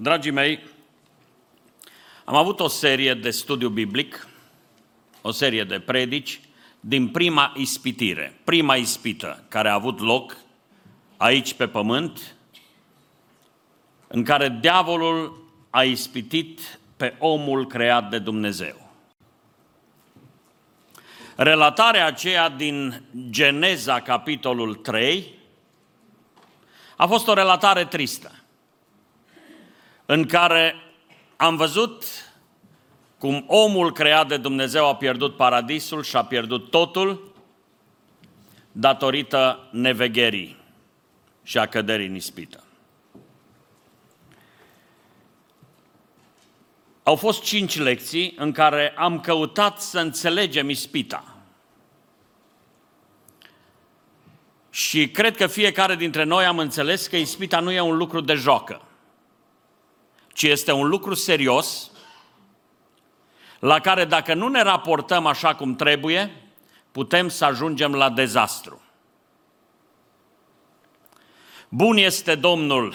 Dragii mei, am avut o serie de studiu biblic, o serie de predici din prima ispitire, prima ispită care a avut loc aici pe pământ, în care diavolul a ispitit pe omul creat de Dumnezeu. Relatarea aceea din Geneza, capitolul 3, a fost o relatare tristă, în care am văzut cum omul creat de Dumnezeu a pierdut paradisul și a pierdut totul datorită nevegherii și a căderii în ispită. Au fost 5 lecții în care am căutat să înțelegem ispita. Și cred că fiecare dintre noi am înțeles că ispita nu e un lucru de joacă, ci este un lucru serios, la care dacă nu ne raportăm așa cum trebuie, putem să ajungem la dezastru. Bun este Domnul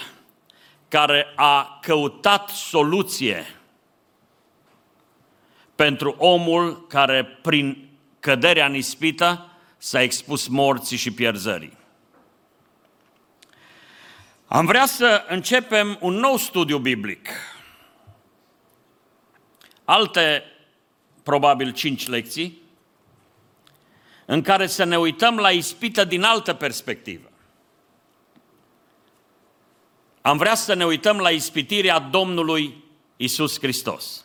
care a căutat soluție pentru omul care prin căderea în ispită s-a expus morții și pierzării. Am vrea să începem un nou studiu biblic. Alte, probabil, 5 lecții, în care să ne uităm la ispită din altă perspectivă. Am vrea să ne uităm la ispitirea Domnului Iisus Hristos,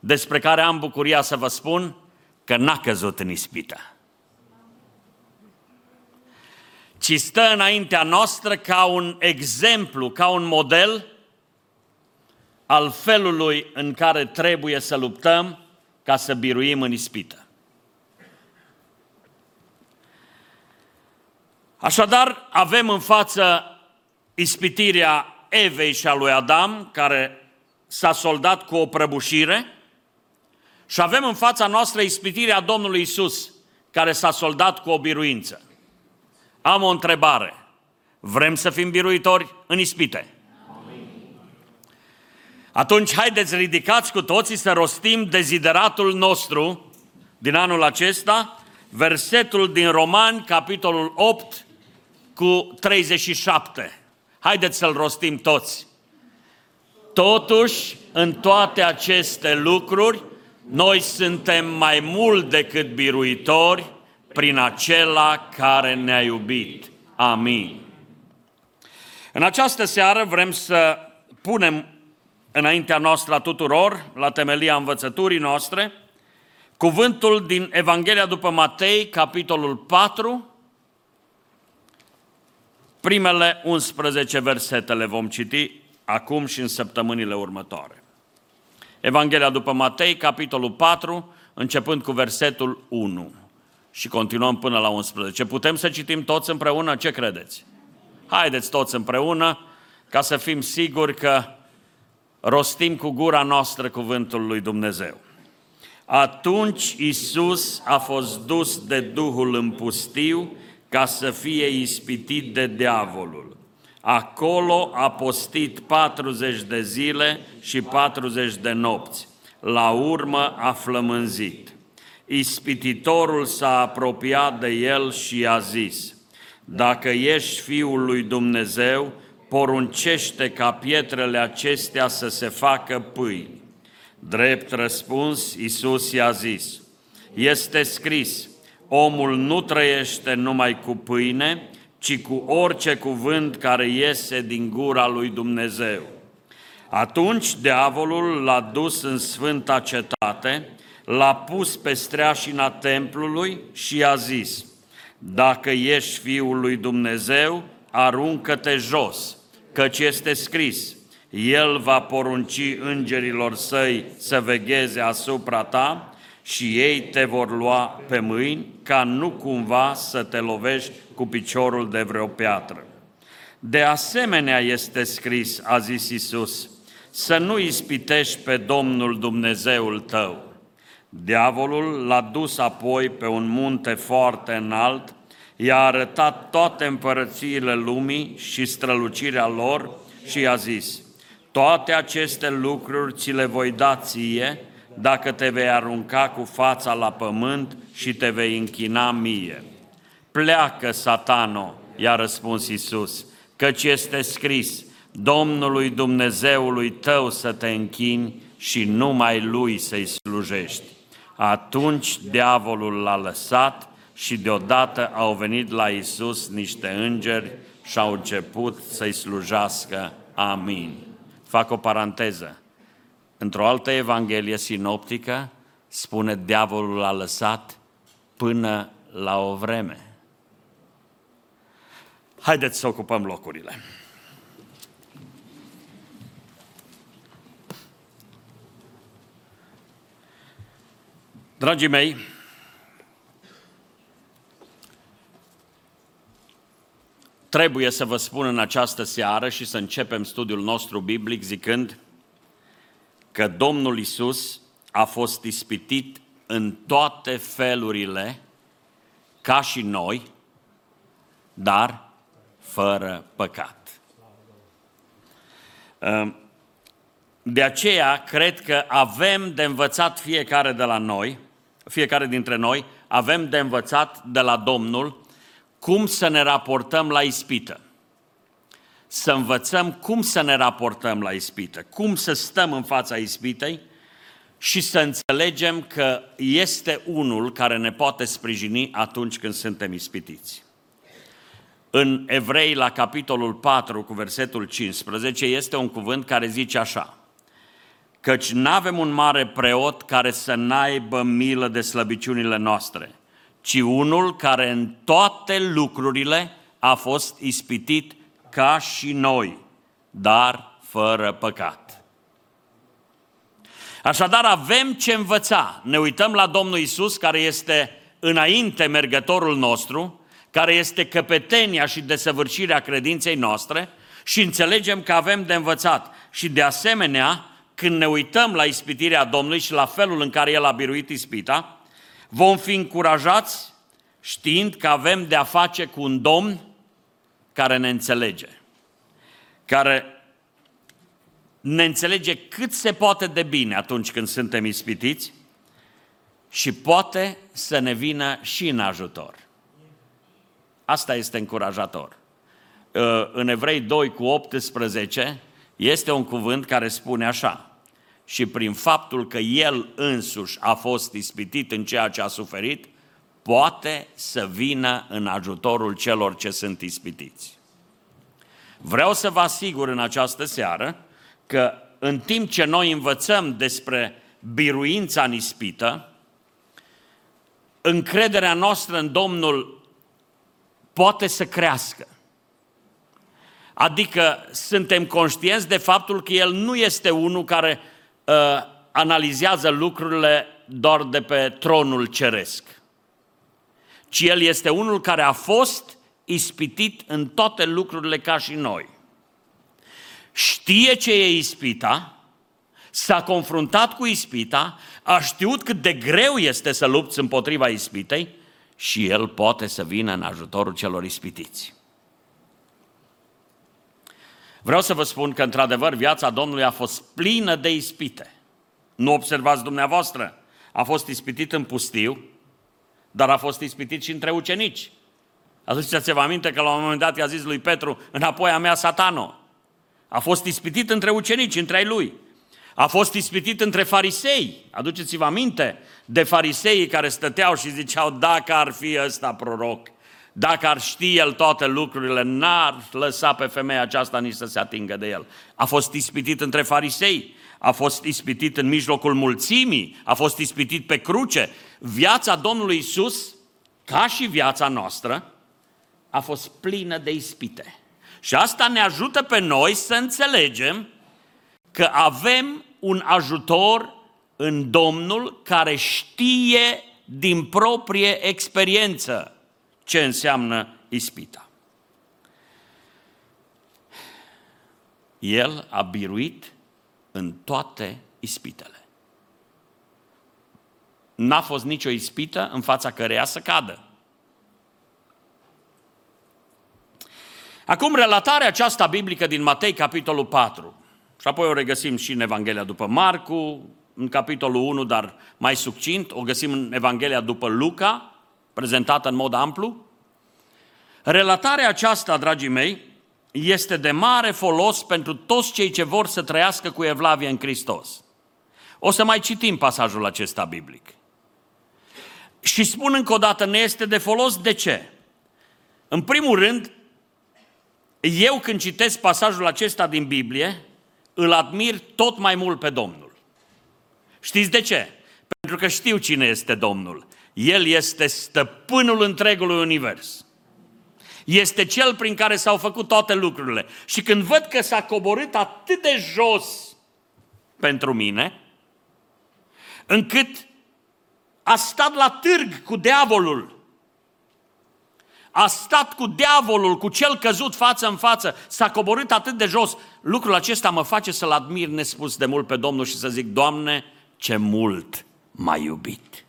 despre care am bucuria să vă spun că n-a căzut în ispită, ci stă înaintea noastră ca un exemplu, ca un model al felului în care trebuie să luptăm ca să biruim în ispită. Așadar, avem în față ispitirea Evei și a lui Adam, care s-a soldat cu o prăbușire, și avem în fața noastră ispitirea Domnului Iisus, care s-a soldat cu o biruință. Am o întrebare. Vrem să fim biruitori în ispite? Amin. Atunci haideți, ridicați cu toții să rostim dezideratul nostru din anul acesta, versetul din Romani, capitolul 8, cu 37. Haideți să-l rostim toți. Totuși, în toate aceste lucruri, noi suntem mai mult decât biruitori prin acela care ne-a iubit. Amin. În această seară vrem să punem înaintea noastră a tuturor, la temelia învățăturii noastre, cuvântul din Evanghelia după Matei, capitolul 4, primele 11 versetele vom citi acum și în săptămânile următoare. Evanghelia după Matei, capitolul 4, începând cu versetul 1 și continuăm până la 11. Putem să citim toți împreună? Ce credeți? Haideți toți împreună ca să fim siguri că rostim cu gura noastră cuvântul lui Dumnezeu. Atunci Iisus a fost dus de Duhul în pustiu ca să fie ispitit de diavolul. Acolo a postit 40 de zile și 40 de nopți. La urmă a flămânzit. Ispititorul s-a apropiat de el și i-a zis: dacă ești Fiul lui Dumnezeu, poruncește ca pietrele acestea să se facă pâini. Drept răspuns, Iisus i-a zis: este scris, omul nu trăiește numai cu pâine, ci cu orice cuvânt care iese din gura lui Dumnezeu. Atunci diavolul l-a dus în sfânta cetate, l-a pus pe streașina templului și i-a zis: dacă ești Fiul lui Dumnezeu, aruncă-te jos, căci este scris, el va porunci îngerilor săi să vegheze asupra ta, și ei te vor lua pe mâini, ca nu cumva să te lovești cu piciorul de vreo piatră. De asemenea este scris, a zis Iisus, să nu ispitești pe Domnul Dumnezeul tău. Diavolul l-a dus apoi pe un munte foarte înalt, i-a arătat toate împărățiile lumii și strălucirea lor și i-a zis: toate aceste lucruri ți le voi da ție dacă te vei arunca cu fața la pământ și te vei închina mie. Pleacă, Satano, i-a răspuns Iisus, căci este scris: Domnului Dumnezeului tău să te închini și numai Lui să-i slujești. Atunci diavolul l-a lăsat și deodată au venit la Iisus niște îngeri și au început să-i slujească. Amin. Fac o paranteză. Într-o altă evanghelie sinoptică spune: diavolul l-a lăsat până la o vreme. Haideți să ocupăm locurile. Dragii mei, trebuie să vă spun în această seară și să începem studiul nostru biblic zicând că Domnul Iisus a fost ispitit în toate felurile, ca și noi, dar fără păcat. De aceea, cred că avem de învățat fiecare dintre noi, avem de învățat de la Domnul cum să ne raportăm la ispită. Să învățăm cum să ne raportăm la ispită, cum să stăm în fața ispitei și să înțelegem că este unul care ne poate sprijini atunci când suntem ispitiți. În Evrei, la capitolul 4, cu versetul 15, este un cuvânt care zice așa: căci n-avem un mare preot care să n-aibă milă de slăbiciunile noastre, ci unul care în toate lucrurile a fost ispitit ca și noi, dar fără păcat. Așadar, avem ce învăța. Ne uităm la Domnul Iisus, care este înainte mergătorul nostru, care este căpetenia și desăvârșirea credinței noastre, și înțelegem că avem de învățat. Și de asemenea, când ne uităm la ispitirea Domnului și la felul în care El a biruit ispita, vom fi încurajați știind că avem de a face cu un Domn care ne înțelege. Care ne înțelege cât se poate de bine atunci când suntem ispitiți și poate să ne vină și în ajutor. Asta este încurajator. În Evrei 2 cu 18 este un cuvânt care spune așa: și prin faptul că El însuși a fost ispitit în ceea ce a suferit, poate să vină în ajutorul celor ce sunt ispitiți. Vreau să vă asigur în această seară că în timp ce noi învățăm despre biruința în ispită, încrederea noastră în Domnul poate să crească. Adică suntem conștienți de faptul că El nu este unul care analizează lucrurile doar de pe tronul ceresc, ci El este unul care a fost ispitit în toate lucrurile ca și noi. Știe ce e ispita, s-a confruntat cu ispita, a știut cât de greu este să lupți împotriva ispitei și El poate să vină în ajutorul celor ispitiți. Vreau să vă spun că, într-adevăr, viața Domnului a fost plină de ispite. Nu observați dumneavoastră? A fost ispitit în pustiu, dar a fost ispitit și între ucenici. Aduceți-vă aminte că la un moment dat i-a zis lui Petru: înapoi a mea, Satano. A fost ispitit între ucenici, între ai lui. A fost ispitit între farisei. Aduceți-vă aminte de fariseii care stăteau și ziceau: dacă ar fi ăsta proroc, dacă ar ști el toate lucrurile, n-ar lăsa pe femeia aceasta nici să se atingă de el. A fost ispitit între farisei, a fost ispitit în mijlocul mulțimii, a fost ispitit pe cruce. Viața Domnului Iisus, ca și viața noastră, a fost plină de ispite. Și asta ne ajută pe noi să înțelegem că avem un ajutor în Domnul care știe din proprie experiență ce înseamnă ispita. El a biruit în toate ispitele. N-a fost nicio ispită în fața căreia să cadă. Acum, relatarea aceasta biblică din Matei, capitolul 4, și apoi o regăsim și în Evanghelia după Marcu, în capitolul 1, dar mai succint, o găsim în Evanghelia după Luca, prezentată în mod amplu. Relatarea aceasta, dragii mei, este de mare folos pentru toți cei ce vor să trăiască cu evlavie în Hristos. O să mai citim pasajul acesta biblic. Și spun încă o dată, ne este de folos de ce? În primul rând, eu când citesc pasajul acesta din Biblie, îl admir tot mai mult pe Domnul. Știți de ce? Pentru că știu cine este Domnul. El este stăpânul întregului univers. Este cel prin care s-au făcut toate lucrurile. Și când văd că s-a coborât atât de jos pentru mine, încât a stat la târg cu diavolul. A stat cu diavolul, cu cel căzut față în față, s-a coborât atât de jos. Lucrul acesta mă face să-L admir nespus de mult pe Domnul și să zic, Doamne, ce mult m-ai iubit.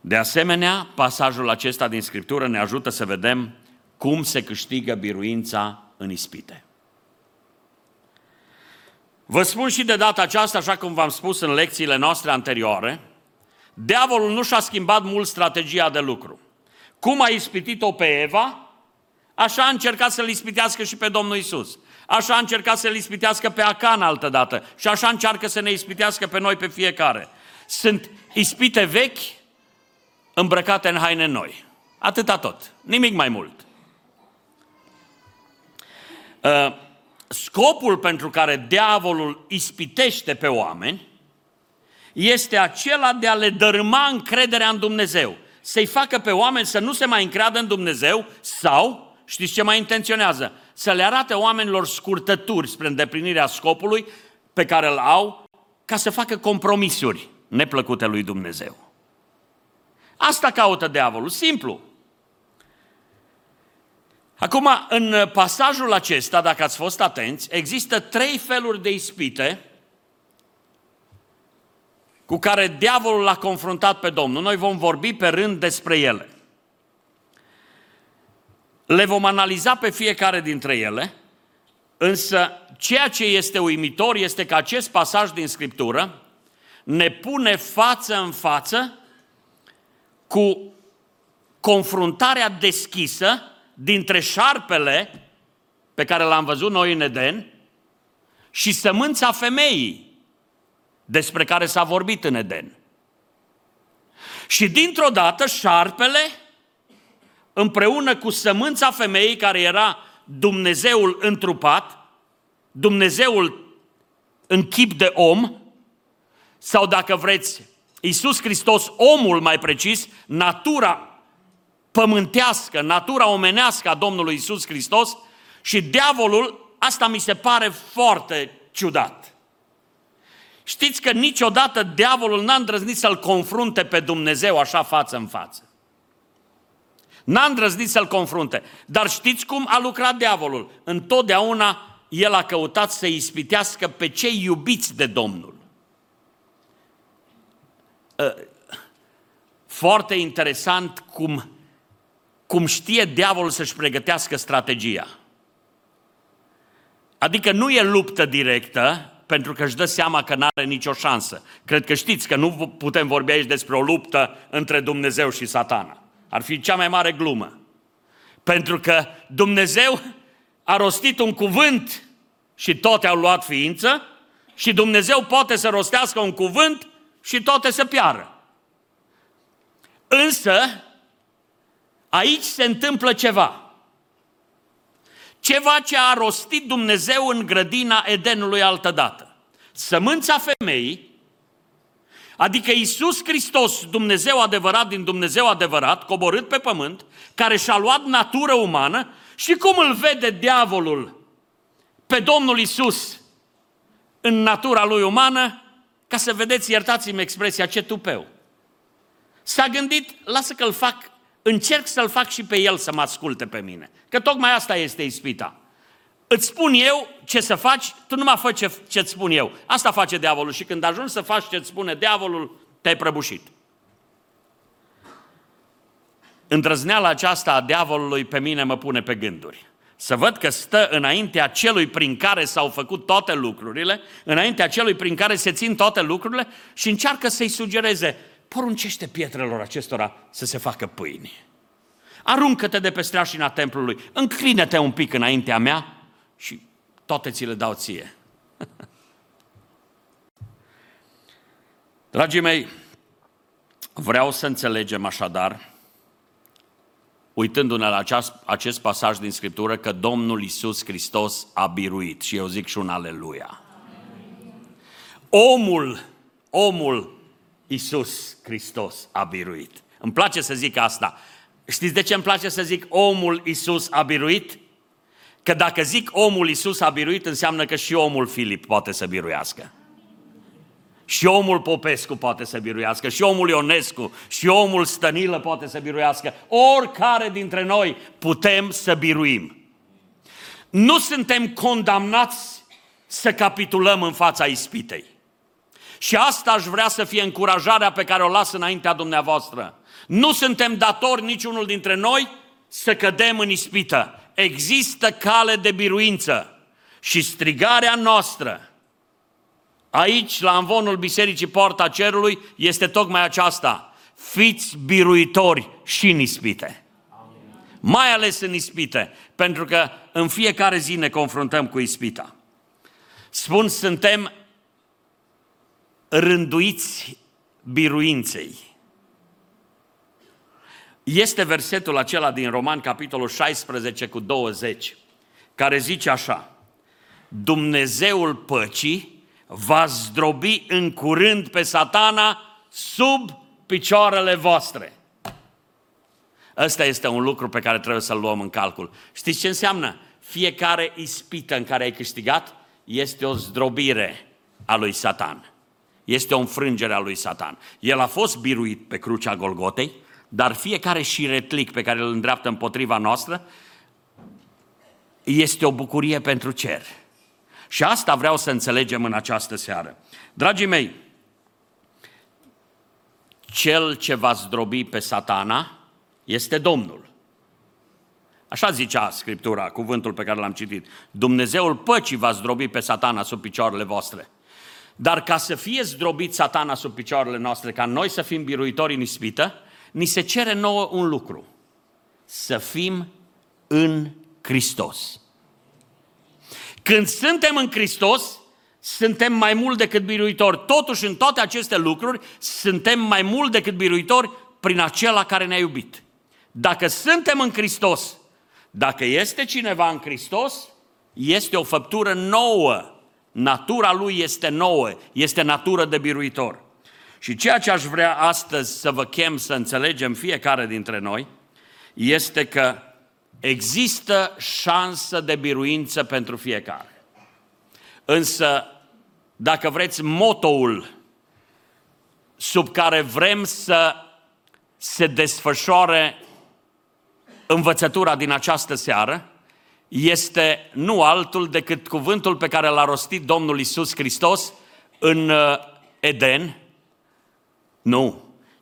De asemenea, pasajul acesta din Scriptură ne ajută să vedem cum se câștigă biruința în ispite. Vă spun și de data aceasta, așa cum v-am spus în lecțiile noastre anterioare, diavolul nu și-a schimbat mult strategia de lucru. Cum a ispitit-o pe Eva, așa a încercat să-L ispitească și pe Domnul Iisus. Așa a încercat să-L ispitească pe Acan altădată și așa încearcă să ne ispitească pe noi pe fiecare. Sunt ispite vechi îmbrăcate în haine noi. Atâta tot, nimic mai mult. Scopul pentru care diavolul ispitește pe oameni este acela de a le dărâma încrederea în Dumnezeu. Să-i facă pe oameni să nu se mai încreadă în Dumnezeu sau, știți ce mai intenționează? Să le arate oamenilor scurtături spre îndeplinirea scopului pe care îl au, ca să facă compromisuri neplăcute lui Dumnezeu. Asta caută diavolul, simplu. Acum, în pasajul acesta, dacă ați fost atenți, există trei feluri de ispite cu care diavolul l-a confruntat pe Domnul. Noi vom vorbi pe rând despre ele. Le vom analiza pe fiecare dintre ele, însă ceea ce este uimitor este că acest pasaj din Scriptură ne pune față în față cu confruntarea deschisă dintre șarpele pe care l-am văzut noi în Eden și sămânța femeii despre care s-a vorbit în Eden. Și dintr-o dată șarpele împreună cu sămânța femeii care era Dumnezeul întrupat, Dumnezeul în chip de om, sau dacă vreți, Iisus Hristos, omul mai precis, natura pământească, natura omenească a Domnului Iisus Hristos și diavolul, asta mi se pare foarte ciudat. Știți că niciodată diavolul n-a îndrăznit să-L confrunte pe Dumnezeu așa față în față. N-a îndrăznit să-L confrunte. Dar știți cum a lucrat diavolul? Întotdeauna el a căutat să ispitească pe cei iubiți de Domnul. Foarte interesant cum știe diavolul să-și pregătească strategia. Adică nu e luptă directă, pentru că își dă seama că n-are nicio șansă. Cred că știți că nu putem vorbi aici despre o luptă între Dumnezeu și Satana. Ar fi cea mai mare glumă. Pentru că Dumnezeu a rostit un cuvânt și toate au luat ființă și Dumnezeu poate să rostească un cuvânt și toate să piară. Însă, aici se întâmplă ceva. Ceva ce a rostit Dumnezeu în grădina Edenului altădată. Sămânța femeii, adică Iisus Hristos, Dumnezeu adevărat din Dumnezeu adevărat, coborât pe pământ, care și-a luat natură umană și cum îl vede diavolul pe Domnul Iisus în natura lui umană, ca să vedeți, iertați-mi expresia, ce tupeu. S-a gândit, lasă că îl fac, încerc să-l fac și pe el să mă asculte pe mine. Că tocmai asta este ispita. Îți spun eu ce să faci, tu numai fă ce-ți spun eu. Asta face diavolul și când ajungi să faci ce-ți spune diavolul, te-ai prăbușit. Îndrăzneala aceasta a diavolului pe mine mă pune pe gânduri. Să văd că stă înaintea celui prin care s-au făcut toate lucrurile, înaintea celui prin care se țin toate lucrurile și încearcă să-i sugereze, poruncește pietrelor acestora să se facă pâini. Aruncă-te de pe streașina templului, înclină-te un pic înaintea mea și toate ți le dau ție. Dragii mei, vreau să înțelegem așadar, uitându-ne la acest pasaj din Scriptură, că Domnul Iisus Hristos a biruit. Și eu zic și un aleluia. Omul Iisus Hristos a biruit. Îmi place să zic asta. Știți de ce îmi place să zic omul Iisus a biruit? Că dacă zic omul Iisus a biruit, înseamnă că și omul Filip poate să biruiască. Și omul Popescu poate să biruiască, și omul Ionescu, și omul Stănilă poate să biruiască. Oricare dintre noi putem să biruim. Nu suntem condamnați să capitulăm în fața ispitei. Și asta aș vrea să fie încurajarea pe care o las înaintea dumneavoastră. Nu suntem datori niciunul dintre noi să cădem în ispită. Există cale de biruință și strigarea noastră aici, la amvonul Bisericii Poarta Cerului, este tocmai aceasta. Fiți biruitori și în ispite. Amen. Mai ales în ispite, pentru că în fiecare zi ne confruntăm cu ispita. Spun, suntem rânduiți biruinței. Este versetul acela din Romani, capitolul 16:20, care zice așa: Dumnezeul păcii va zdrobi în curând pe Satana sub picioarele voastre. Ăsta este un lucru pe care trebuie să-l luăm în calcul. Știți ce înseamnă? Fiecare ispită în care ai câștigat este o zdrobire a lui Satan. Este o înfrângere a lui Satan. El a fost biruit pe crucea Golgotei, dar fiecare șiretlic pe care îl îndreaptă împotriva noastră este o bucurie pentru cer. Și asta vreau să înțelegem în această seară. Dragii mei, cel ce va zdrobi pe Satana este Domnul. Așa zicea Scriptura, cuvântul pe care l-am citit. Dumnezeul păcii va zdrobi pe Satana sub picioarele voastre. Dar ca să fie zdrobit Satana sub picioarele noastre, ca noi să fim biruitori în ispită, ni se cere nouă un lucru. Să fim în Hristos. Când suntem în Hristos, suntem mai mult decât biruitori. Totuși, în toate aceste lucruri, suntem mai mult decât biruitori prin acela care ne-a iubit. Dacă suntem în Hristos, dacă este cineva în Hristos, este o făptură nouă. Natura lui este nouă, este natură de biruitor. Și ceea ce aș vrea astăzi să vă chem să înțelegem fiecare dintre noi, este că există șansă de biruință pentru fiecare. Însă, dacă vreți, motoul sub care vrem să se desfășoare învățătura din această seară este nu altul decât cuvântul pe care l-a rostit Domnul Iisus Hristos în Eden,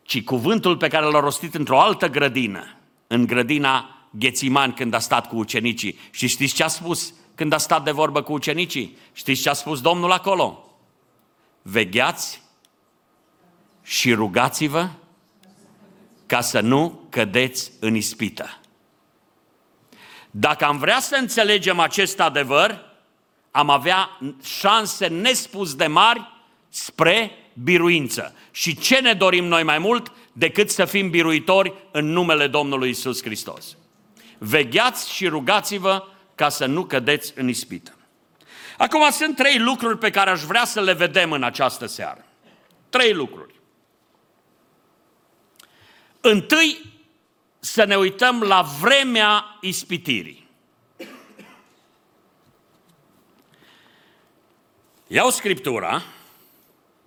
ci cuvântul pe care l-a rostit într-o altă grădină, în grădina Ghețiman, când a stat cu ucenicii. Și știți ce a spus când a stat de vorbă cu ucenicii? Știți ce a spus Domnul acolo? Vegheați și rugați-vă ca să nu cădeți în ispită. Dacă am vrea să înțelegem acest adevăr, am avea șanse nespus de mari spre biruință. Și ce ne dorim noi mai mult decât să fim biruitori în numele Domnului Iisus Hristos? Vegheați și rugați-vă ca să nu cădeți în ispită. Acum sunt trei lucruri pe care aș vrea să le vedem în această seară. Trei lucruri. Întâi, să ne uităm la vremea ispitirii. Iau Scriptura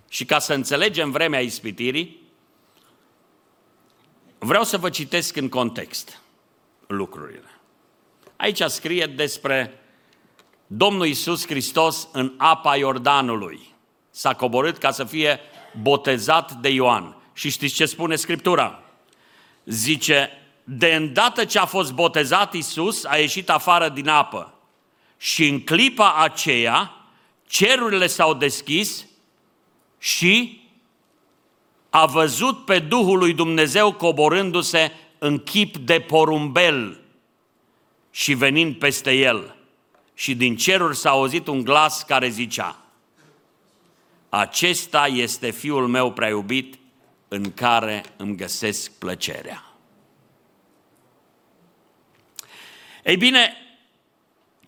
și ca să înțelegem vremea ispitirii, vreau să vă citesc în context lucrurile. Aici scrie despre Domnul Iisus Hristos în apa Iordanului. S-a coborât ca să fie botezat de Ioan. Și știți ce spune Scriptura? Zice, de îndată ce a fost botezat Iisus, a ieșit afară din apă. Și în clipa aceea, cerurile s-au deschis și a văzut pe Duhul lui Dumnezeu coborându-se în chip de porumbel și venind peste el. Și din ceruri s-a auzit un glas care zicea: acesta este Fiul meu prea iubit, în care îmi găsesc plăcerea. Ei bine,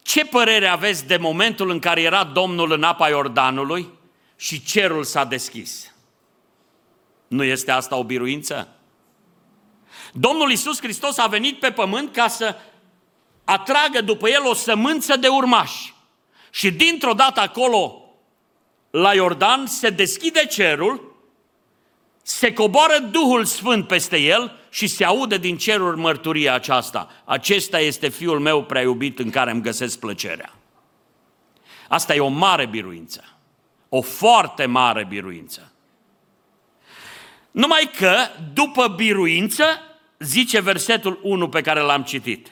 ce părere aveți de momentul în care era Domnul în apa Iordanului și cerul s-a deschis? Nu este asta o biruință? Domnul Iisus Hristos a venit pe pământ ca să atragă după el o sămânță de urmași. Și dintr-o dată acolo, la Iordan, se deschide cerul, se coboară Duhul Sfânt peste el și se aude din ceruri mărturia aceasta: acesta este Fiul meu prea iubit, în care îmi găsesc plăcerea. Asta e o mare biruință, o foarte mare biruință. Numai că, după biruință, zice versetul 1 pe care l-am citit: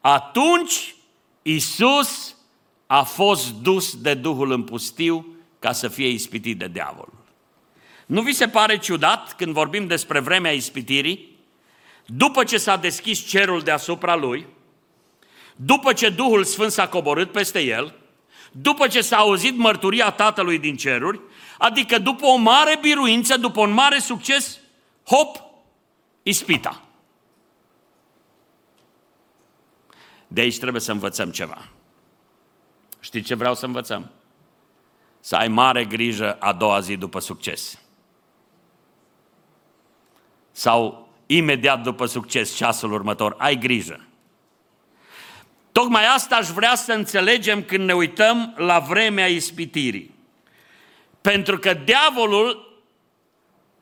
atunci Iisus a fost dus de Duhul în pustiu ca să fie ispitit de diavol. Nu vi se pare ciudat când vorbim despre vremea ispitirii? După ce s-a deschis cerul deasupra lui, după ce Duhul Sfânt s-a coborât peste el, după ce s-a auzit mărturia Tatălui din ceruri, adică după o mare biruință, după un mare succes, hop, ispita. De aici trebuie să învățăm ceva. Știți ce vreau să învățăm? Să ai mare grijă a doua zi după succes. Sau imediat după succes, ceasul următor, ai grijă. Tocmai asta aș vrea să înțelegem când ne uităm la vremea ispitirii. Pentru că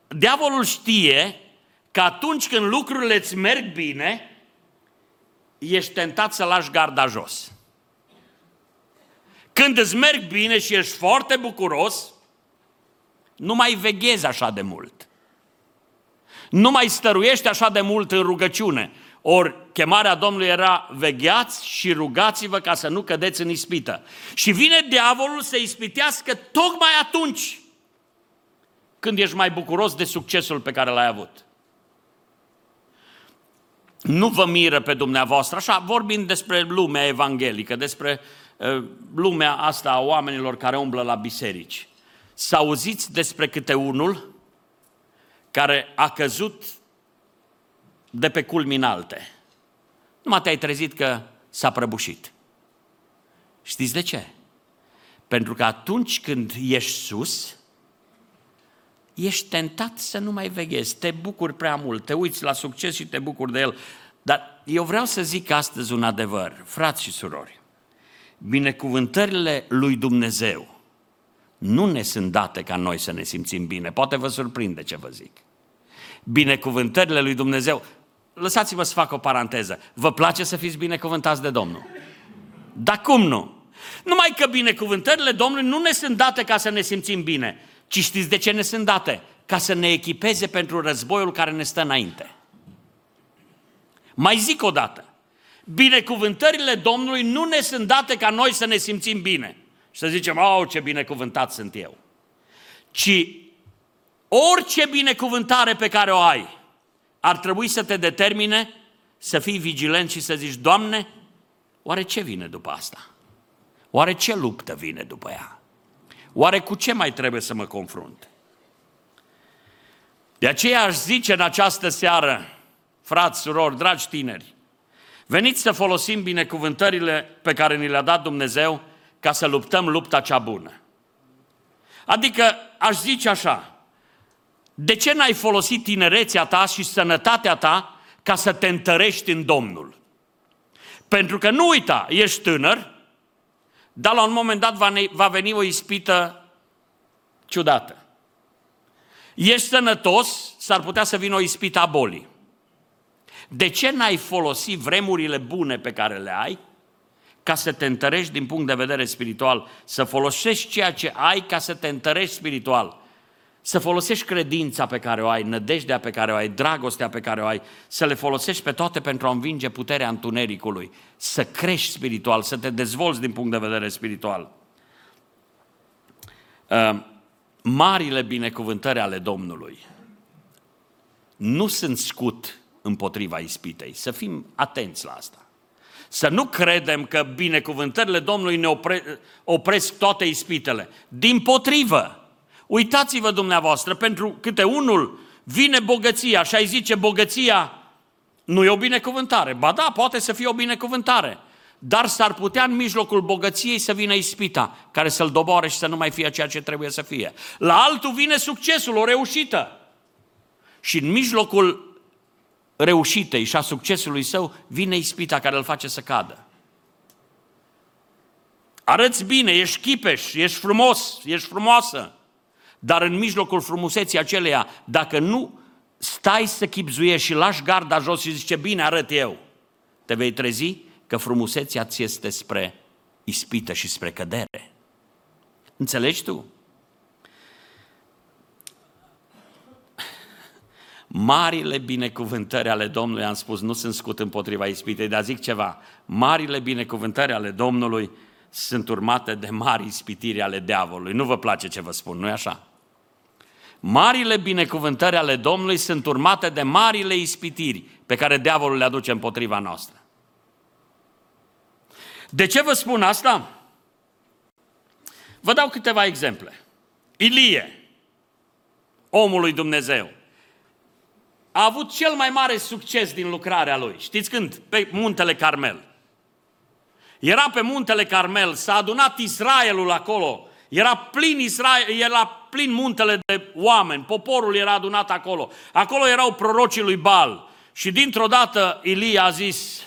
diavolul știe că atunci când lucrurile îți merg bine, ești tentat să lași garda jos. Când îți merg bine și ești foarte bucuros, nu mai veghezi așa de mult. Nu mai stăruiești așa de mult în rugăciune. Ori chemarea Domnului era: vegheați și rugați-vă ca să nu cădeți în ispită. Și vine diavolul să ispitească tocmai atunci când ești mai bucuros de succesul pe care l-ai avut. Nu vă miră pe dumneavoastră, așa, vorbind despre lumea evanghelică, despre lumea asta a oamenilor care umblă la biserici. Să auziți despre câte unul care a căzut de pe culmi înalte. Numai te-ai trezit că s-a prăbușit. Știți de ce? Pentru că atunci când ești sus, ești tentat să nu mai veghezi, te bucuri prea mult, te uiți la succes și te bucuri de el. Dar eu vreau să zic astăzi un adevăr, frați și surori. Binecuvântările lui Dumnezeu nu ne sunt date ca noi să ne simțim bine. Poate vă surprinde ce vă zic. Binecuvântările lui Dumnezeu, lăsați-mă să fac o paranteză, vă place să fiți binecuvântați de Domnul? Dar cum nu? Numai că binecuvântările Domnului nu ne sunt date ca să ne simțim bine, ci știți de ce ne sunt date? Ca să ne echipeze pentru războiul care ne stă înainte. Mai zic o dată, binecuvântările Domnului nu ne sunt date ca noi să ne simțim bine și să zicem: au, ce binecuvântat sunt eu. Ci orice binecuvântare pe care o ai ar trebui să te determine să fii vigilent și să zici: Doamne, oare ce vine după asta? Oare ce luptă vine după ea? Oare cu ce mai trebuie să mă confrunt? De aceea aș zice în această seară, frați, surori, dragi tineri, veniți să folosim binecuvântările pe care ni le-a dat Dumnezeu ca să luptăm lupta cea bună. Adică aș zice așa: de ce n-ai folosit tinerețea ta și sănătatea ta ca să te întărești în Domnul? Pentru că nu uita, ești tânăr, dar la un moment dat va veni o ispită ciudată. Ești sănătos, s-ar putea să vină o ispită a bolii. De ce n-ai folosit vremurile bune pe care le ai ca să te întărești din punct de vedere spiritual? Să folosești ceea ce ai ca să te întărești spiritual. să folosești credința pe care o ai, nădejdea pe care o ai, dragostea pe care o ai, să le folosești pe toate pentru a învinge puterea întunericului, să crești spiritual, să te dezvolți din punct de vedere spiritual. Marile binecuvântări ale Domnului nu sunt scut împotriva ispitei, să fim atenți la asta. Să nu credem că binecuvântările Domnului ne opresc toate ispitele. Dimpotrivă, uitați-vă dumneavoastră, pentru câte unul vine bogăția și ai zice bogăția nu e o binecuvântare. Ba da, poate să fie o binecuvântare, dar s-ar putea în mijlocul bogăției să vină ispita, care să-l doboare și să nu mai fie ceea ce trebuie să fie. La altul vine succesul, o reușită. Și în mijlocul reușitei și a succesului său vine ispita care îl face să cadă. Arăți bine, ești chipeș, ești frumos, ești frumoasă, dar în mijlocul frumuseții aceleia, dacă nu stai să chibzuiești și lași garda jos și zici bine arăt eu, te vei trezi că frumusețea ți este spre ispită și spre cădere. Înțelegi tu? Marile binecuvântări ale Domnului, am spus, nu sunt scut împotriva ispitei, dar zic ceva, marile binecuvântări ale Domnului sunt urmate de mari ispitiri ale diavolului. Nu vă place ce vă spun, nu-i așa? Marile binecuvântări ale Domnului sunt urmate de marile ispitiri pe care diavolul le aduce împotriva noastră. De ce vă spun asta? Vă dau câteva exemple. Ilie, omul lui Dumnezeu, a avut cel mai mare succes din lucrarea lui. Știți când? Pe muntele Carmel. Era pe muntele Carmel, s-a adunat Israelul acolo. Era plin muntele de oameni, poporul era adunat acolo. Acolo erau prorocii lui Baal. Și dintr-o dată Ilie a zis,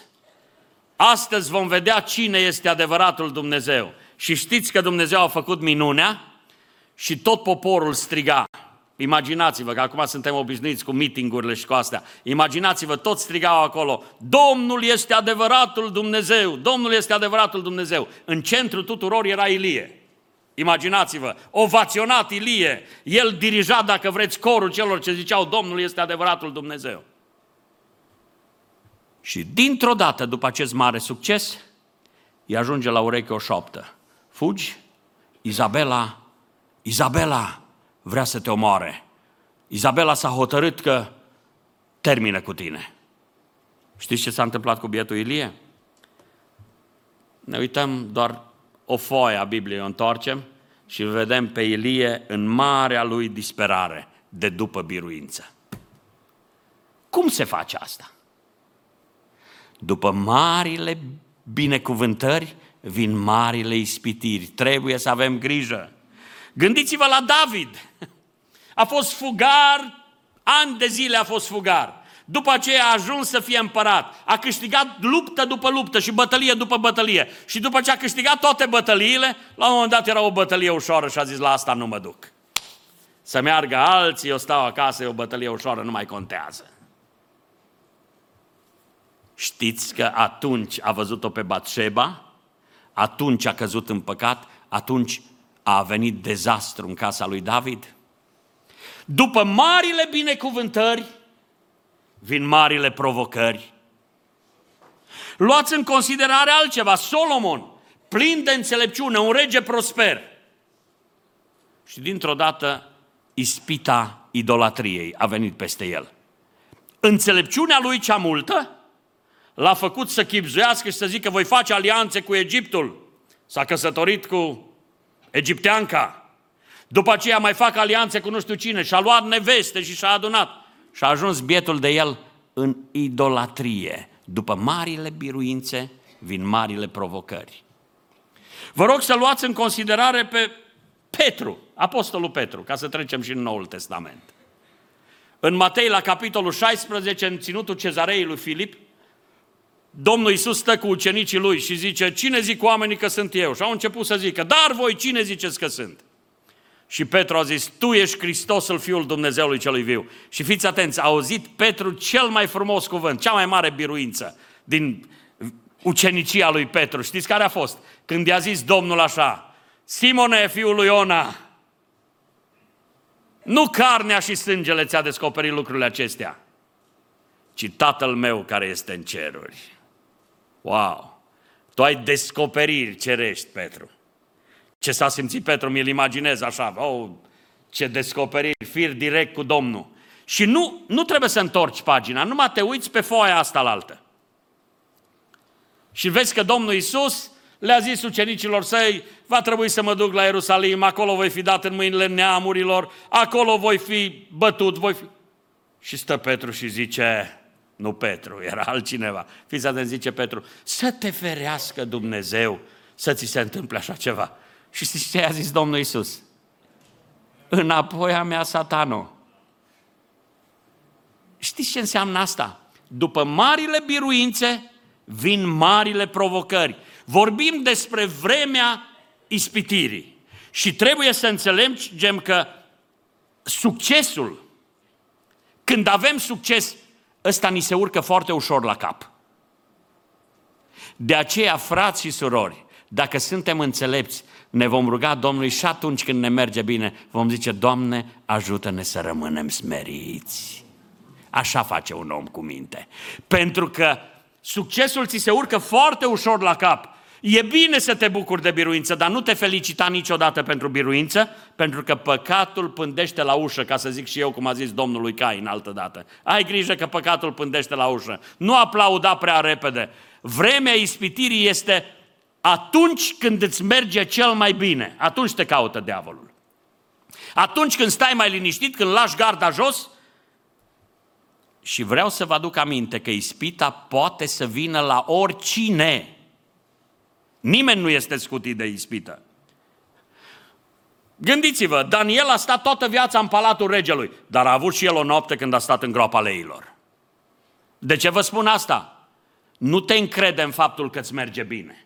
astăzi vom vedea cine este adevăratul Dumnezeu. Și știți că Dumnezeu a făcut minunea și tot poporul striga. Imaginați-vă, că acum suntem obișnuiți cu meeting-urile și cu astea. Imaginați-vă, toți strigau acolo, Domnul este adevăratul Dumnezeu, Domnul este adevăratul Dumnezeu. În centrul tuturor era Ilie. Imaginați-vă, ovaționat Ilie, el dirija, dacă vreți, corul celor ce ziceau, Domnul este adevăratul Dumnezeu. Și dintr-o dată, după acest mare succes, îi ajunge la ureche o șoaptă. Fugi, Izabela! Vrea să te omoare. Izabela s-a hotărât că termină cu tine. Știți ce s-a întâmplat cu bietul Ilie? Ne uităm doar o foaie a Bibliei, o întoarcem și vedem pe Ilie în marea lui disperare de după biruință. Cum se face asta? După marile binecuvântări vin marile ispitiri. Trebuie să avem grijă. Gândiți-vă la David, a fost fugar, ani de zile a fost fugar, după aceea a ajuns să fie împărat, a câștigat luptă după luptă și bătălie după bătălie și după ce a câștigat toate bătăliile, la un moment dat era o bătălie ușoară și a zis la asta nu mă duc, să meargă alții, eu stau acasă, e o bătălie ușoară, nu mai contează. Știți că atunci a văzut-o pe Batșeba, atunci a căzut în păcat, atunci a venit dezastru în casa lui David. După marile binecuvântări vin marile provocări. Luați în considerare altceva, Solomon, plin de înțelepciune, un rege prosper. Și dintr-o dată ispita idolatriei a venit peste el. Înțelepciunea lui cea multă l-a făcut să chibzuiască și să zică voi face alianțe cu Egiptul. S-a căsătorit cu egipteanca, după aceea mai fac alianțe cu nu știu cine, și-a luat neveste și și-a adunat. Și-a ajuns bietul de el în idolatrie. După marile biruințe vin marile provocări. Vă rog să luați în considerare pe Petru, apostolul Petru, ca să trecem și în Noul Testament. În Matei, la capitolul 16, în ținutul Cezarei lui Filip, Domnul Iisus stă cu ucenicii lui și zice, cine zic oamenii că sunt eu? Și au început să zică, dar voi cine ziceți că sunt? Și Petru a zis, tu ești Hristosul, Fiul Dumnezeului celui viu. Și fiți atenți, a auzit Petru cel mai frumos cuvânt, cea mai mare biruință din ucenicia lui Petru. Știți care a fost? Când i-a zis Domnul așa, Simone, fiul lui Iona, Nu carnea și sângele ți-a descoperit lucrurile acestea, ci Tatăl meu care este în ceruri. Wow! Tu ai descoperiri cerești, Petru. Ce s-a simțit Petru, mi-l imaginez așa, oh, ce descoperiri, fir direct cu Domnul. Și nu trebuie să întorci pagina, numai te uiți pe foaia asta la altă. Și vezi că Domnul Iisus le-a zis ucenicilor săi, va trebui să mă duc la Ierusalim, acolo voi fi dat în mâinile neamurilor, acolo voi fi bătut, voi fi... Și stă Petru și zice, nu Petru, era altcineva, fiți atenți, zice Petru, să te ferească Dumnezeu să ți se întâmple așa ceva. Și știți ce i-a zis Domnul Iisus? Înapoi a mea, Satano. Știți ce înseamnă asta? După marile biruințe vin marile provocări. Vorbim despre vremea ispitirii și trebuie să înțelegem că succesul, când avem succes, ăsta ni se urcă foarte ușor la cap. De aceea, frați și surori, dacă suntem înțelepți, ne vom ruga Domnului și atunci când ne merge bine, vom zice, Doamne, ajută-ne să rămânem smeriți. Așa face un om cu minte. Pentru că succesul ți se urcă foarte ușor la cap. E bine să te bucuri de biruință, dar nu te felicita niciodată pentru biruință, pentru că păcatul pândește la ușă, ca să zic și eu cum a zis domnului Cain altădată. Ai grijă că păcatul pândește la ușă. Nu aplauda prea repede. Vremea ispitirii este atunci când îți merge cel mai bine. Atunci te caută diavolul. Atunci când stai mai liniștit, când lași garda jos. Și vreau să vă aduc aminte că ispita poate să vină la oricine. Nimeni nu este scutit de ispită. Gândiți-vă, Daniel a stat toată viața în palatul regelui, dar a avut și el o noapte când a stat în groapa leilor. De ce vă spun asta? Nu te încrede în faptul că îți merge bine.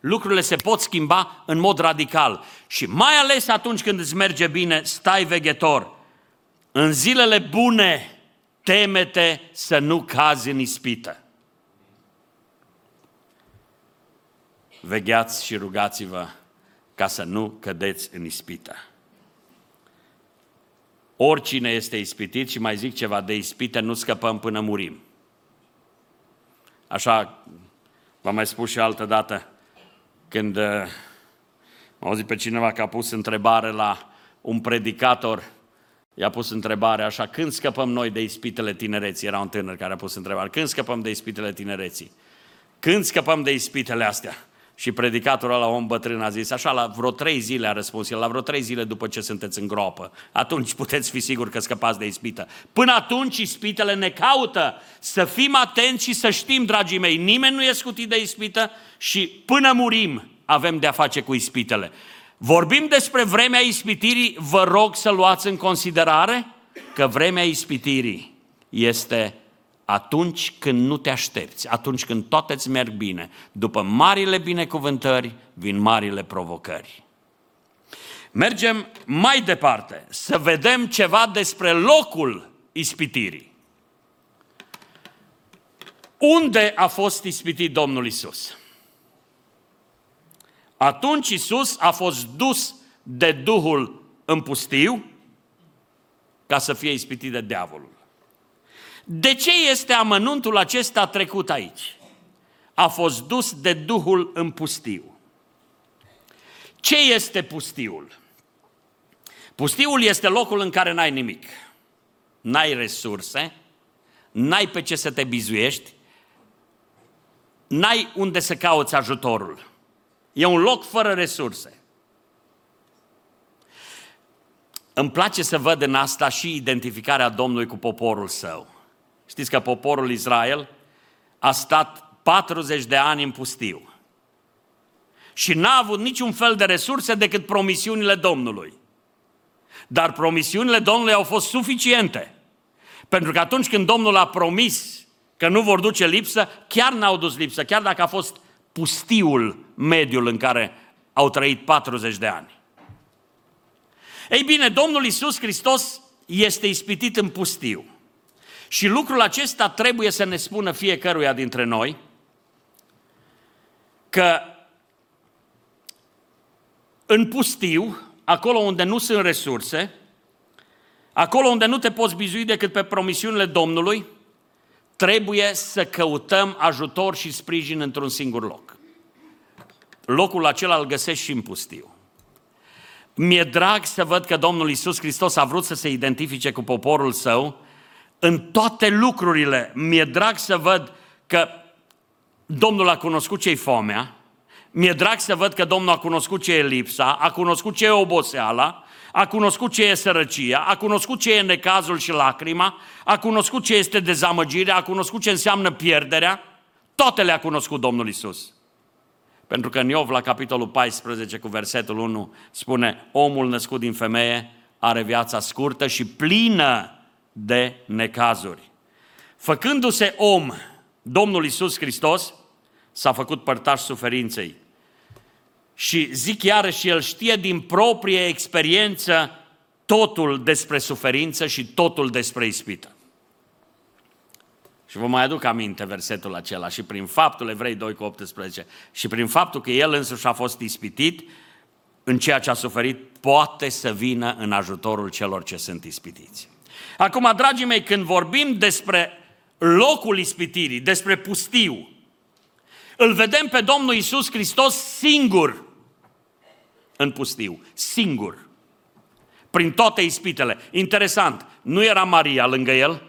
Lucrurile se pot schimba în mod radical și mai ales atunci când îți merge bine, stai veghetor. În zilele bune, teme-te să nu cazi în ispită. Vegheați și rugați-vă ca să nu cădeți în ispită. Oricine este ispitit, și mai zic ceva, de ispite nu scăpăm până murim. Așa v-am mai spus și altă dată, când am auzit pe cineva că a pus întrebare la un predicator, i-a pus întrebare așa, când scăpăm noi de ispitele tinereții? Era un tânăr care a pus întrebare, când scăpăm de ispitele tinereții? Când scăpăm de ispitele astea? Și predicatorul ăla, om bătrân, a zis, așa, la vreo 3 zile a răspuns el, la vreo 3 zile după ce sunteți în groapă, atunci puteți fi siguri că scăpați de ispită. Până atunci ispitele ne caută, să fim atenți și să știm, dragii mei, nimeni nu e scutit de ispită și până murim avem de-a face cu ispitele. Vorbim despre vremea ispitirii, vă rog să luați în considerare că vremea ispitirii este atunci când nu te aștepți, atunci când toate îți merg bine. După marile binecuvântări vin marile provocări. Mergem mai departe, să vedem ceva despre locul ispitirii. Unde a fost ispitit Domnul Iisus? Atunci Iisus a fost dus de Duhul în pustiu ca să fie ispitit de diavolul. De ce este amănuntul acesta trecut aici? A fost dus de Duhul în pustiu. Ce este pustiul? Pustiul este locul în care n-ai nimic. N-ai resurse, n-ai pe ce să te bizuiești, n-ai unde să cauți ajutorul. E un loc fără resurse. Îmi place să văd în asta și identificarea Domnului cu poporul său. Știți că poporul Israel a stat 40 de ani în pustiu și n-a avut niciun fel de resurse decât promisiunile Domnului. Dar promisiunile Domnului au fost suficiente, pentru că atunci când Domnul a promis că nu vor duce lipsă, chiar n-au dus lipsă, chiar dacă a fost pustiul, mediul în care au trăit 40 de ani. Ei bine, Domnul Iisus Hristos este ispitit în pustiu. Și lucrul acesta trebuie să ne spună fiecăruia dintre noi că în pustiu, acolo unde nu sunt resurse, Acolo unde nu te poți bizui decât pe promisiunile Domnului, trebuie să căutăm ajutor și sprijin într-un singur loc. Locul acela îl găsești și în pustiu. Mi-e drag să văd că Domnul Iisus Hristos a vrut să se identifice cu poporul său în toate lucrurile. Mi-e drag să văd că Domnul a cunoscut ce-i foamea, mi-e drag să văd că Domnul a cunoscut ce e lipsa, a cunoscut ce e oboseala, a cunoscut ce e sărăcia, a cunoscut ce e necazul și lacrima, a cunoscut ce este dezamăgirea, a cunoscut ce înseamnă pierderea. Toate le-a cunoscut Domnul Iisus. Pentru că în Iov, la capitolul 14, cu versetul 1, spune: omul născut din femeie are viața scurtă și plină de necazuri. Făcându-se om, Domnul Iisus Hristos s-a făcut părtaș suferinței. Și zic iarăși, el știe din proprie experiență totul despre suferință și totul despre ispită. Și vă mai aduc aminte versetul acela, și prin faptul, Evrei 2 cu 18, și prin faptul că el însuși a fost ispitit în ceea ce a suferit, poate să vină în ajutorul celor ce sunt ispitiți. Acum, dragii mei, când vorbim despre locul ispitirii, despre pustiu, îl vedem pe Domnul Iisus Hristos singur în pustiu, singur, prin toate ispitele. Interesant, nu era Maria lângă el,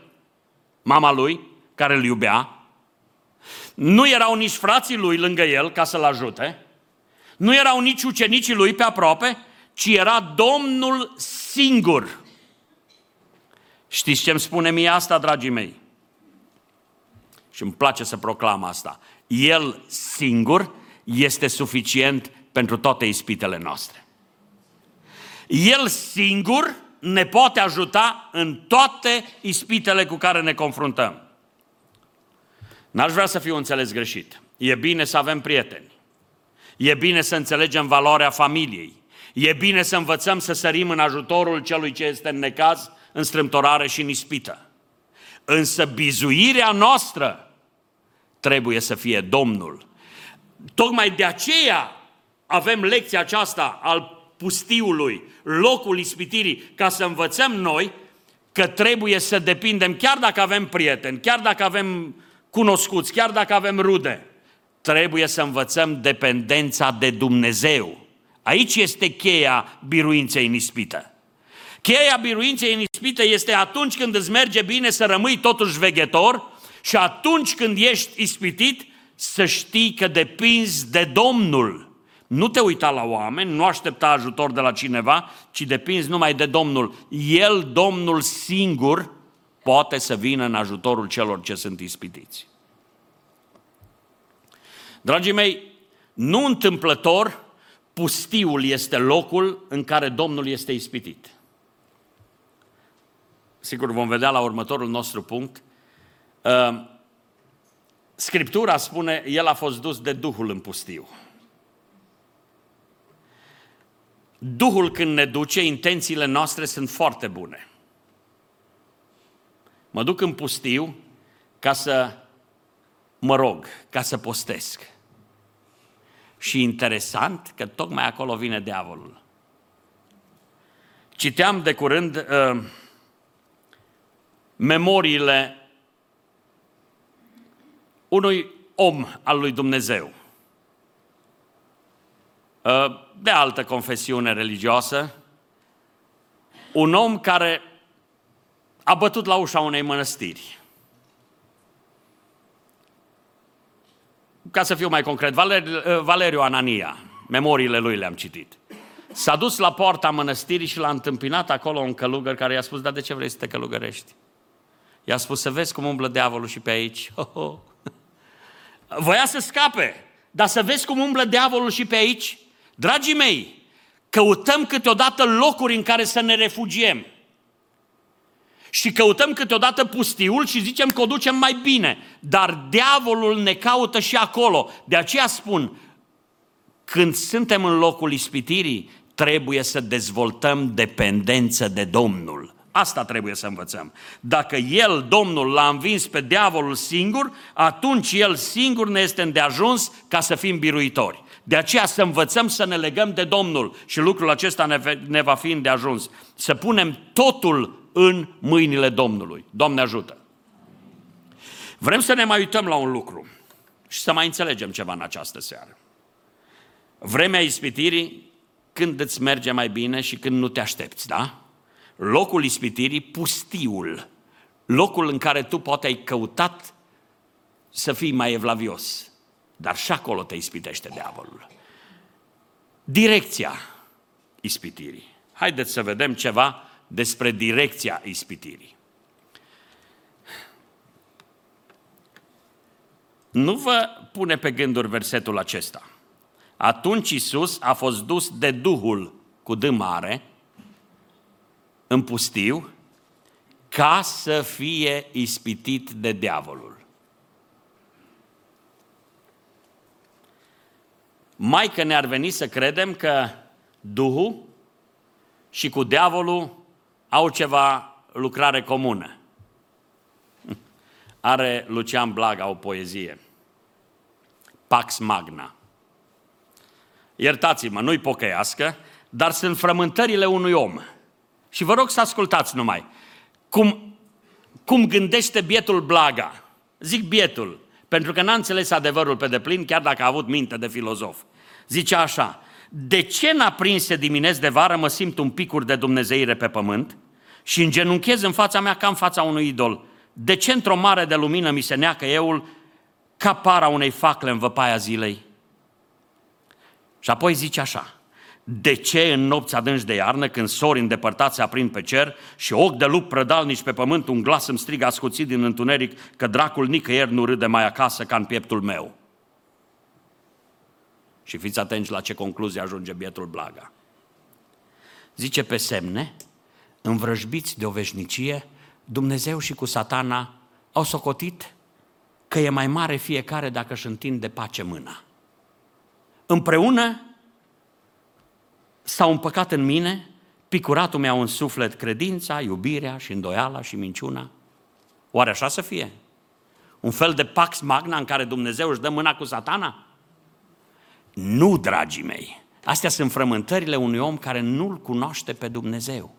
mama lui, care îl iubea, nu erau nici frații lui lângă el ca să-l ajute, nu erau nici ucenicii lui pe aproape, ci era Domnul singur. Știți ce îmi spune mie asta, dragii mei? Și îmi place să proclam asta. El singur este suficient pentru toate ispitele noastre. El singur ne poate ajuta în toate ispitele cu care ne confruntăm. N-aș vrea să fiu înțeles greșit. E bine să avem prieteni. E bine să înțelegem valoarea familiei. E bine să învățăm să sărim în ajutorul celui ce este în necaz, în strâmtorare și în ispită. Însă bizuirea noastră trebuie să fie Domnul. Tocmai de aceea avem lecția aceasta al pustiului, locul ispitirii, ca să învățăm noi că trebuie să depindem, chiar dacă avem prieteni, chiar dacă avem cunoscuți, chiar dacă avem rude, trebuie să învățăm dependența de Dumnezeu. Aici este cheia biruinței în ispită. Cheia biruinței în ispită este atunci când îți merge bine să rămâi totuși veghetor și atunci când ești ispitit să știi că depinzi de Domnul. Nu te uita la oameni, nu aștepta ajutor de la cineva, ci depinzi numai de Domnul. El, Domnul singur, poate să vină în ajutorul celor ce sunt ispitiți. Dragii mei, nu întâmplător, pustiul este locul în care Domnul este ispitit. Sigur, vom vedea la următorul nostru punct. Scriptura spune, el a fost dus de Duhul în pustiu. Duhul când ne duce, intențiile noastre sunt foarte bune. Mă duc în pustiu ca să mă rog, ca să postesc. Și interesant că tocmai acolo vine diavolul. Citeam de curând memoriile unui om al lui Dumnezeu, de altă confesiune religioasă, un om care a bătut la ușa unei mănăstiri. Ca să fiu mai concret, Valeriu Anania, memoriile lui le-am citit. S-a dus la poarta mănăstirii și l-a întâmpinat acolo un călugăr care i-a spus: dar de ce vrei să te călugărești? I-a spus: să vezi cum umblă diavolul și pe aici. Ho-ho. Voia să scape, dar să vezi cum umblă diavolul și pe aici. Dragii mei, căutăm câteodată locuri în care să ne refugiem. Și căutăm câteodată pustiul și zicem că o ducem mai bine. Dar diavolul ne caută și acolo. De aceea spun, când suntem în locul ispitirii, trebuie să dezvoltăm dependență de Domnul. Asta trebuie să învățăm. Dacă el, Domnul, l-a învins pe diavolul singur, atunci el singur ne este îndeajuns ca să fim biruitori. De aceea să învățăm să ne legăm de Domnul și lucrul acesta ne va fi îndeajuns. Să punem totul în mâinile Domnului. Doamne ajută! Vrem să ne mai uităm la un lucru și să mai înțelegem ceva în această seară. Vremea ispitirii, când îți merge mai bine și când nu te aștepți, da? Locul ispitirii, pustiul, locul în care tu poate ai căutat să fii mai evlavios, dar și acolo te ispitește diavolul. Direcția ispitirii. Haideți să vedem ceva despre direcția ispitirii. Nu vă pune pe gânduri versetul acesta. Atunci Iisus a fost dus de Duhul cu D mare în pustiu ca să fie ispitit de diavolul. Mai că ne-ar veni să credem că Duhul și cu diavolul au ceva lucrare comună. Are Lucian Blaga o poezie, Pax Magna. Iertați-mă, nu-i pocăiască, dar sunt frământările unui om. Și vă rog să ascultați numai. Cum gândește bietul Blaga? Zic bietul, pentru că n-a înțeles adevărul pe deplin, chiar dacă a avut minte de filozof. Zice așa: de ce n-a prinse dimineți de vară, mă simt un picur de dumnezeire pe pământ și îngenunchez în fața mea ca în fața unui idol. De ce într-o mare de lumină mi se neacă eul ca para unei facle în văpaia zilei? Și apoi zice așa: de ce în nopți adânci de iarnă, când sori îndepărtați se aprind pe cer și ochi de lup prădalnici pe pământ, un glas îmi strigă ascuțit din întuneric că dracul nicăieri nu râde mai acasă ca în pieptul meu? Și fiți atenți la ce concluzie ajunge bietul Blaga. Zice: pe semne, învrăjbiți de o veșnicie, Dumnezeu și cu Satana au socotit că e mai mare fiecare dacă își întinde pace mâna. Împreună s-au împăcat în mine, picuratul mi-au în suflet credința, iubirea și îndoiala și minciuna. Oare așa să fie? Un fel de Pax Magna în care Dumnezeu își dă mâna cu Satana? Nu, dragii mei, astea sunt frământările unui om care nu-L cunoaște pe Dumnezeu.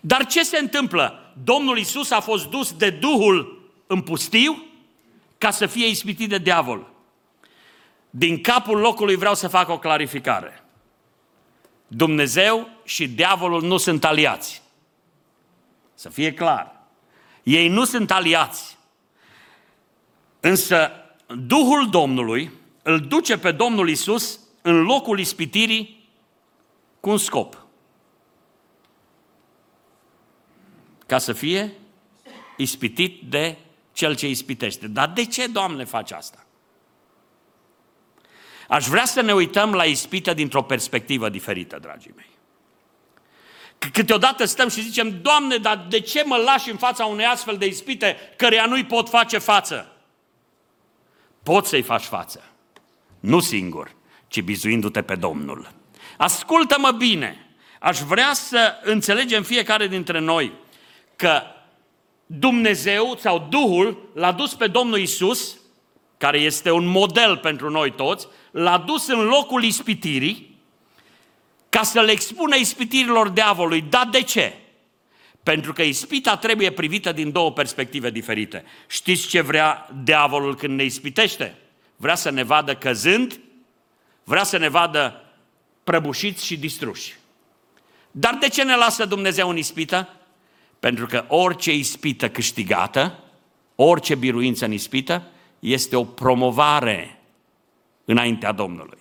Dar ce se întâmplă? Domnul Iisus a fost dus de Duhul în pustiu ca să fie ispitit de diavol. Din capul locului vreau să fac o clarificare. Dumnezeu și diavolul nu sunt aliați. Să fie clar. Ei nu sunt aliați. Însă Duhul Domnului îl duce pe Domnul Iisus în locul ispitirii cu un scop. Ca să fie ispitit de cel ce ispitește. Dar de ce, Doamne, faci asta? Aș vrea să ne uităm la ispită dintr-o perspectivă diferită, dragii mei. Câteodată stăm și zicem: Doamne, dar de ce mă lași în fața unei astfel de ispite căreia nu-i pot face față? Poți să-i faci față, nu singur, ci bizuindu-te pe Domnul. Ascultă-mă bine, aș vrea să înțelegem fiecare dintre noi că Dumnezeu sau Duhul l-a dus pe Domnul Iisus, care este un model pentru noi toți, l-a dus în locul ispitirii ca să le expună ispitirilor diavolului. Dar de ce? Pentru că ispita trebuie privită din două perspective diferite. Știți ce vrea diavolul când ne ispitește? Vrea să ne vadă căzând, vrea să ne vadă prăbușiți și distruși. Dar de ce ne lasă Dumnezeu în ispită? Pentru că orice ispită câștigată, orice biruință în ispită, este o promovare înaintea Domnului.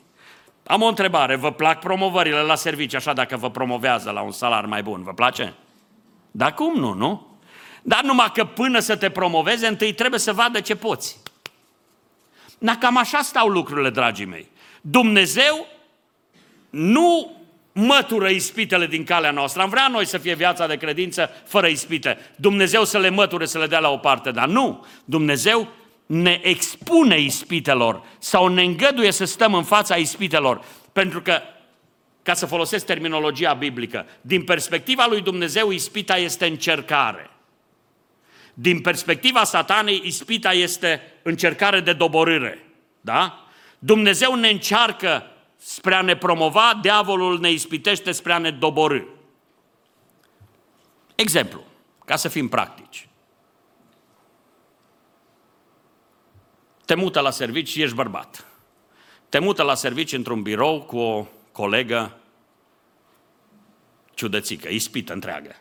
Am o întrebare: vă plac promovările la serviciu, așa, dacă vă promovează la un salar mai bun, vă place? Dar cum nu, nu? Dar numai că până să te promoveze, întâi trebuie să vadă ce poți. Dar cam așa stau lucrurile, dragii mei. Dumnezeu nu mătură ispitele din calea noastră. Am vrea noi să fie viața de credință fără ispite. Dumnezeu să le măture, să le dea la o parte, dar nu. Dumnezeu ne expune ispitelor sau ne îngăduie să stăm în fața ispitelor, pentru că, ca să folosesc terminologia biblică, din perspectiva lui Dumnezeu, ispita este încercare. Din perspectiva Satanei, ispita este încercare de doborâre. Da? Dumnezeu ne încearcă spre a ne promova, diavolul ne ispitește spre a ne doborî. Exemplu, ca să fim practici. Te mută la servici și ești bărbat. Te mută la servici într-un birou cu o colegă ciudățică, ispită întreagă.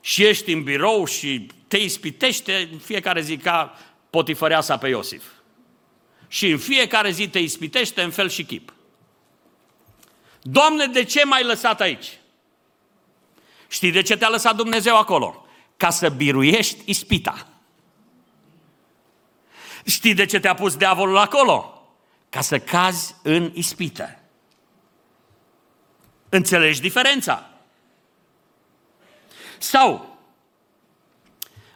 Și ești în birou și te ispitește în fiecare zi ca potifăreasa pe Iosif. Și în fiecare zi te ispitește în fel și chip. Doamne, de ce m-ai lăsat aici? Știi de ce te-a lăsat Dumnezeu acolo? Ca să biruiești ispita. Știi de ce te-a pus diavolul acolo? Ca să cazi în ispită. Înțelegi diferența? Sau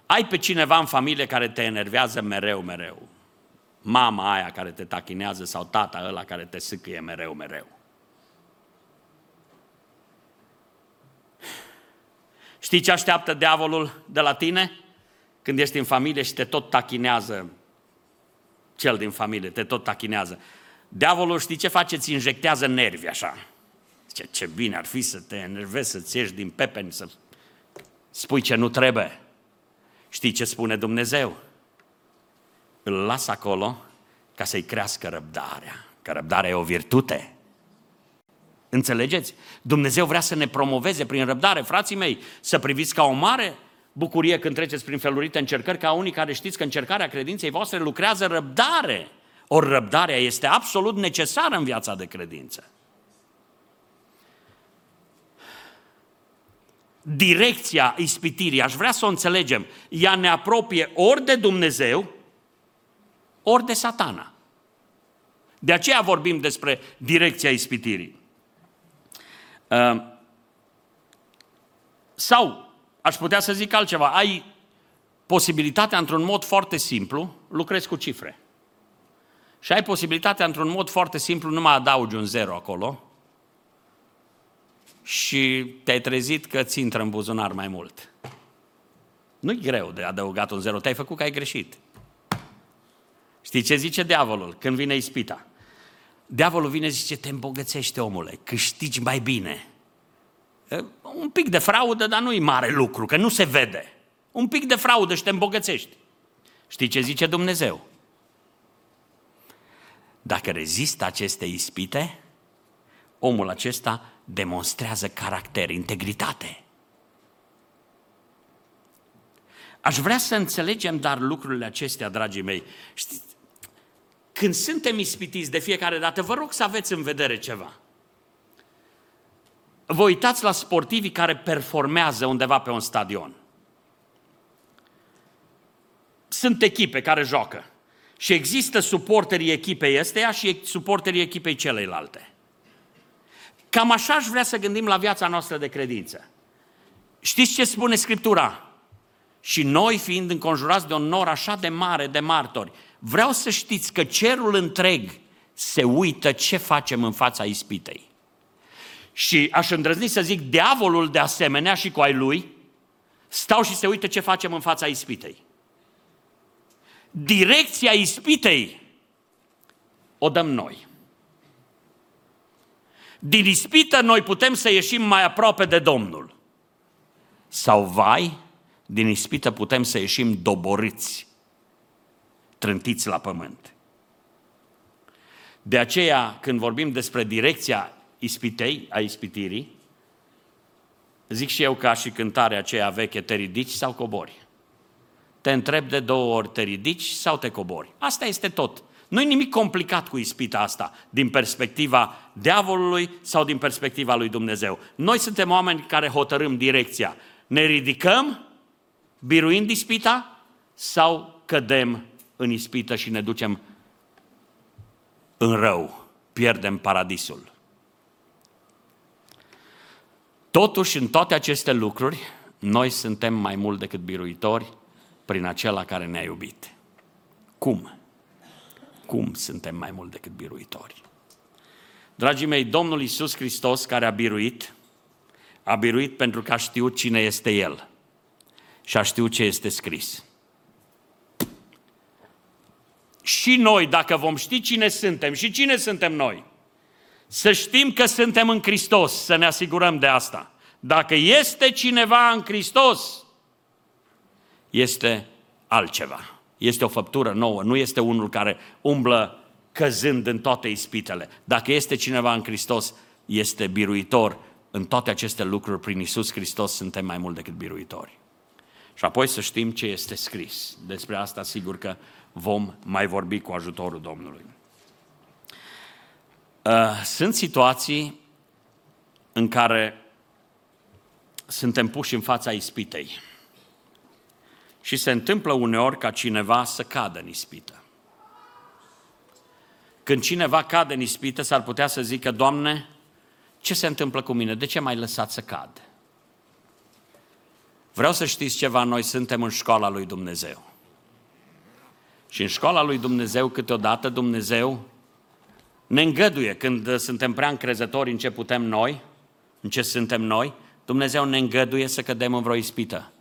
ai pe cineva în familie care te enervează mereu. Mama aia care te tachinează sau tata ăla care te sâcâie mereu. Știi ce așteaptă diavolul de la tine? Când ești în familie și te tot tachinează cel din familie, te tot tachinează. Diavolul știi ce face? Îți injectează nervi așa. Zice, ce bine ar fi să te enervezi, să-ți ieși din pepeni, să spui ce nu trebuie. Știi ce spune Dumnezeu? Îl las acolo ca să-i crească răbdarea. Că răbdarea e o virtute. Înțelegeți? Dumnezeu vrea să ne promoveze prin răbdare. Frații mei, să priviți ca o mare bucurie când treceți prin felurite încercări, ca unii care știți că încercarea credinței voastre lucrează răbdare. Ori răbdarea este absolut necesară în viața de credință. Direcția ispitirii, aș vrea să o înțelegem, ea ne apropie ori de Dumnezeu, ori de Satana. De aceea vorbim despre direcția ispitirii. Sau, aș putea să zic altceva, ai posibilitatea într-un mod foarte simplu, lucrezi cu cifre. Și ai posibilitatea într-un mod foarte simplu, numai adaugi un zero acolo, și te-ai trezit că ți intră în buzunar mai mult. Nu-i greu de adăugat un zero, te-ai făcut că ai greșit. Știi ce zice diavolul când vine ispita? Diavolul vine și zice, te îmbogățește, omule, câștigi mai bine. Un pic de fraudă, dar nu-i mare lucru, că nu se vede. Un pic de fraudă și te îmbogățești. Știi ce zice Dumnezeu? Dacă rezistă aceste ispite, omul acesta demonstrează caracter, integritate. Aș vrea să înțelegem, dar lucrurile acestea, dragii mei, știți, când suntem ispitiți de fiecare dată, vă rog să aveți în vedere ceva. Vă uitați la sportivii care performează undeva pe un stadion. Sunt echipe care joacă și există suporterii echipei esteia și suporterii echipei celelalte. Cam așa aș vrea să gândim la viața noastră de credință. Știți ce spune Scriptura? Și noi, fiind înconjurați de un nor așa de mare de martori, vreau să știți că cerul întreg se uită ce facem în fața ispitei. Și aș îndrăzni să zic, diavolul de asemenea și cu ai lui, stau și se uită ce facem în fața ispitei. Direcția ispitei o dăm noi. Din ispită noi putem să ieșim mai aproape de Domnul. Sau vai, din ispită putem să ieșim doboriți, trântiți la pământ. De aceea, când vorbim despre direcția ispitei, a ispitirii, zic și eu ca și cântarea aceea veche, te ridici sau cobori? Te întreb de două ori, te ridici sau te cobori? Asta este tot. Nu-i nimic complicat cu ispita asta, din perspectiva diavolului sau din perspectiva lui Dumnezeu. Noi suntem oameni care hotărâm direcția. Ne ridicăm, biruind ispita, sau cădem în ispită și ne ducem în rău, pierdem paradisul. Totuși, în toate aceste lucruri, noi suntem mai mult decât biruitori prin acela care ne-a iubit. Cum? Cum suntem mai mult decât biruitori? Dragii mei, Domnul Iisus Hristos, care a biruit pentru că a știut cine este El și a știut ce este scris. Și noi, dacă vom ști cine suntem și cine suntem noi, să știm că suntem în Hristos, să ne asigurăm de asta. Dacă este cineva în Hristos, este altceva. Este o făptură nouă, nu este unul care umblă căzând în toate ispitele. Dacă este cineva în Hristos, este biruitor. În toate aceste lucruri, prin Iisus Hristos, suntem mai mult decât biruitori. Și apoi să știm ce este scris. Despre asta, sigur că vom mai vorbi cu ajutorul Domnului. Sunt situații în care suntem puși în fața ispitei. Și se întâmplă uneori ca cineva să cadă în ispită. Când cineva cade în ispită, s-ar putea să zică: Doamne, ce se întâmplă cu mine? De ce m-ai lăsat să cad? Vreau să știți ceva, noi suntem în școala lui Dumnezeu. Și în școala lui Dumnezeu, câteodată Dumnezeu ne îngăduie, când suntem prea încrezători în ce putem noi, în ce suntem noi, Dumnezeu ne îngăduie să cădem în vreo ispită,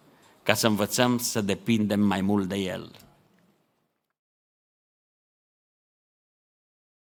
ca să învățăm să depindem mai mult de El.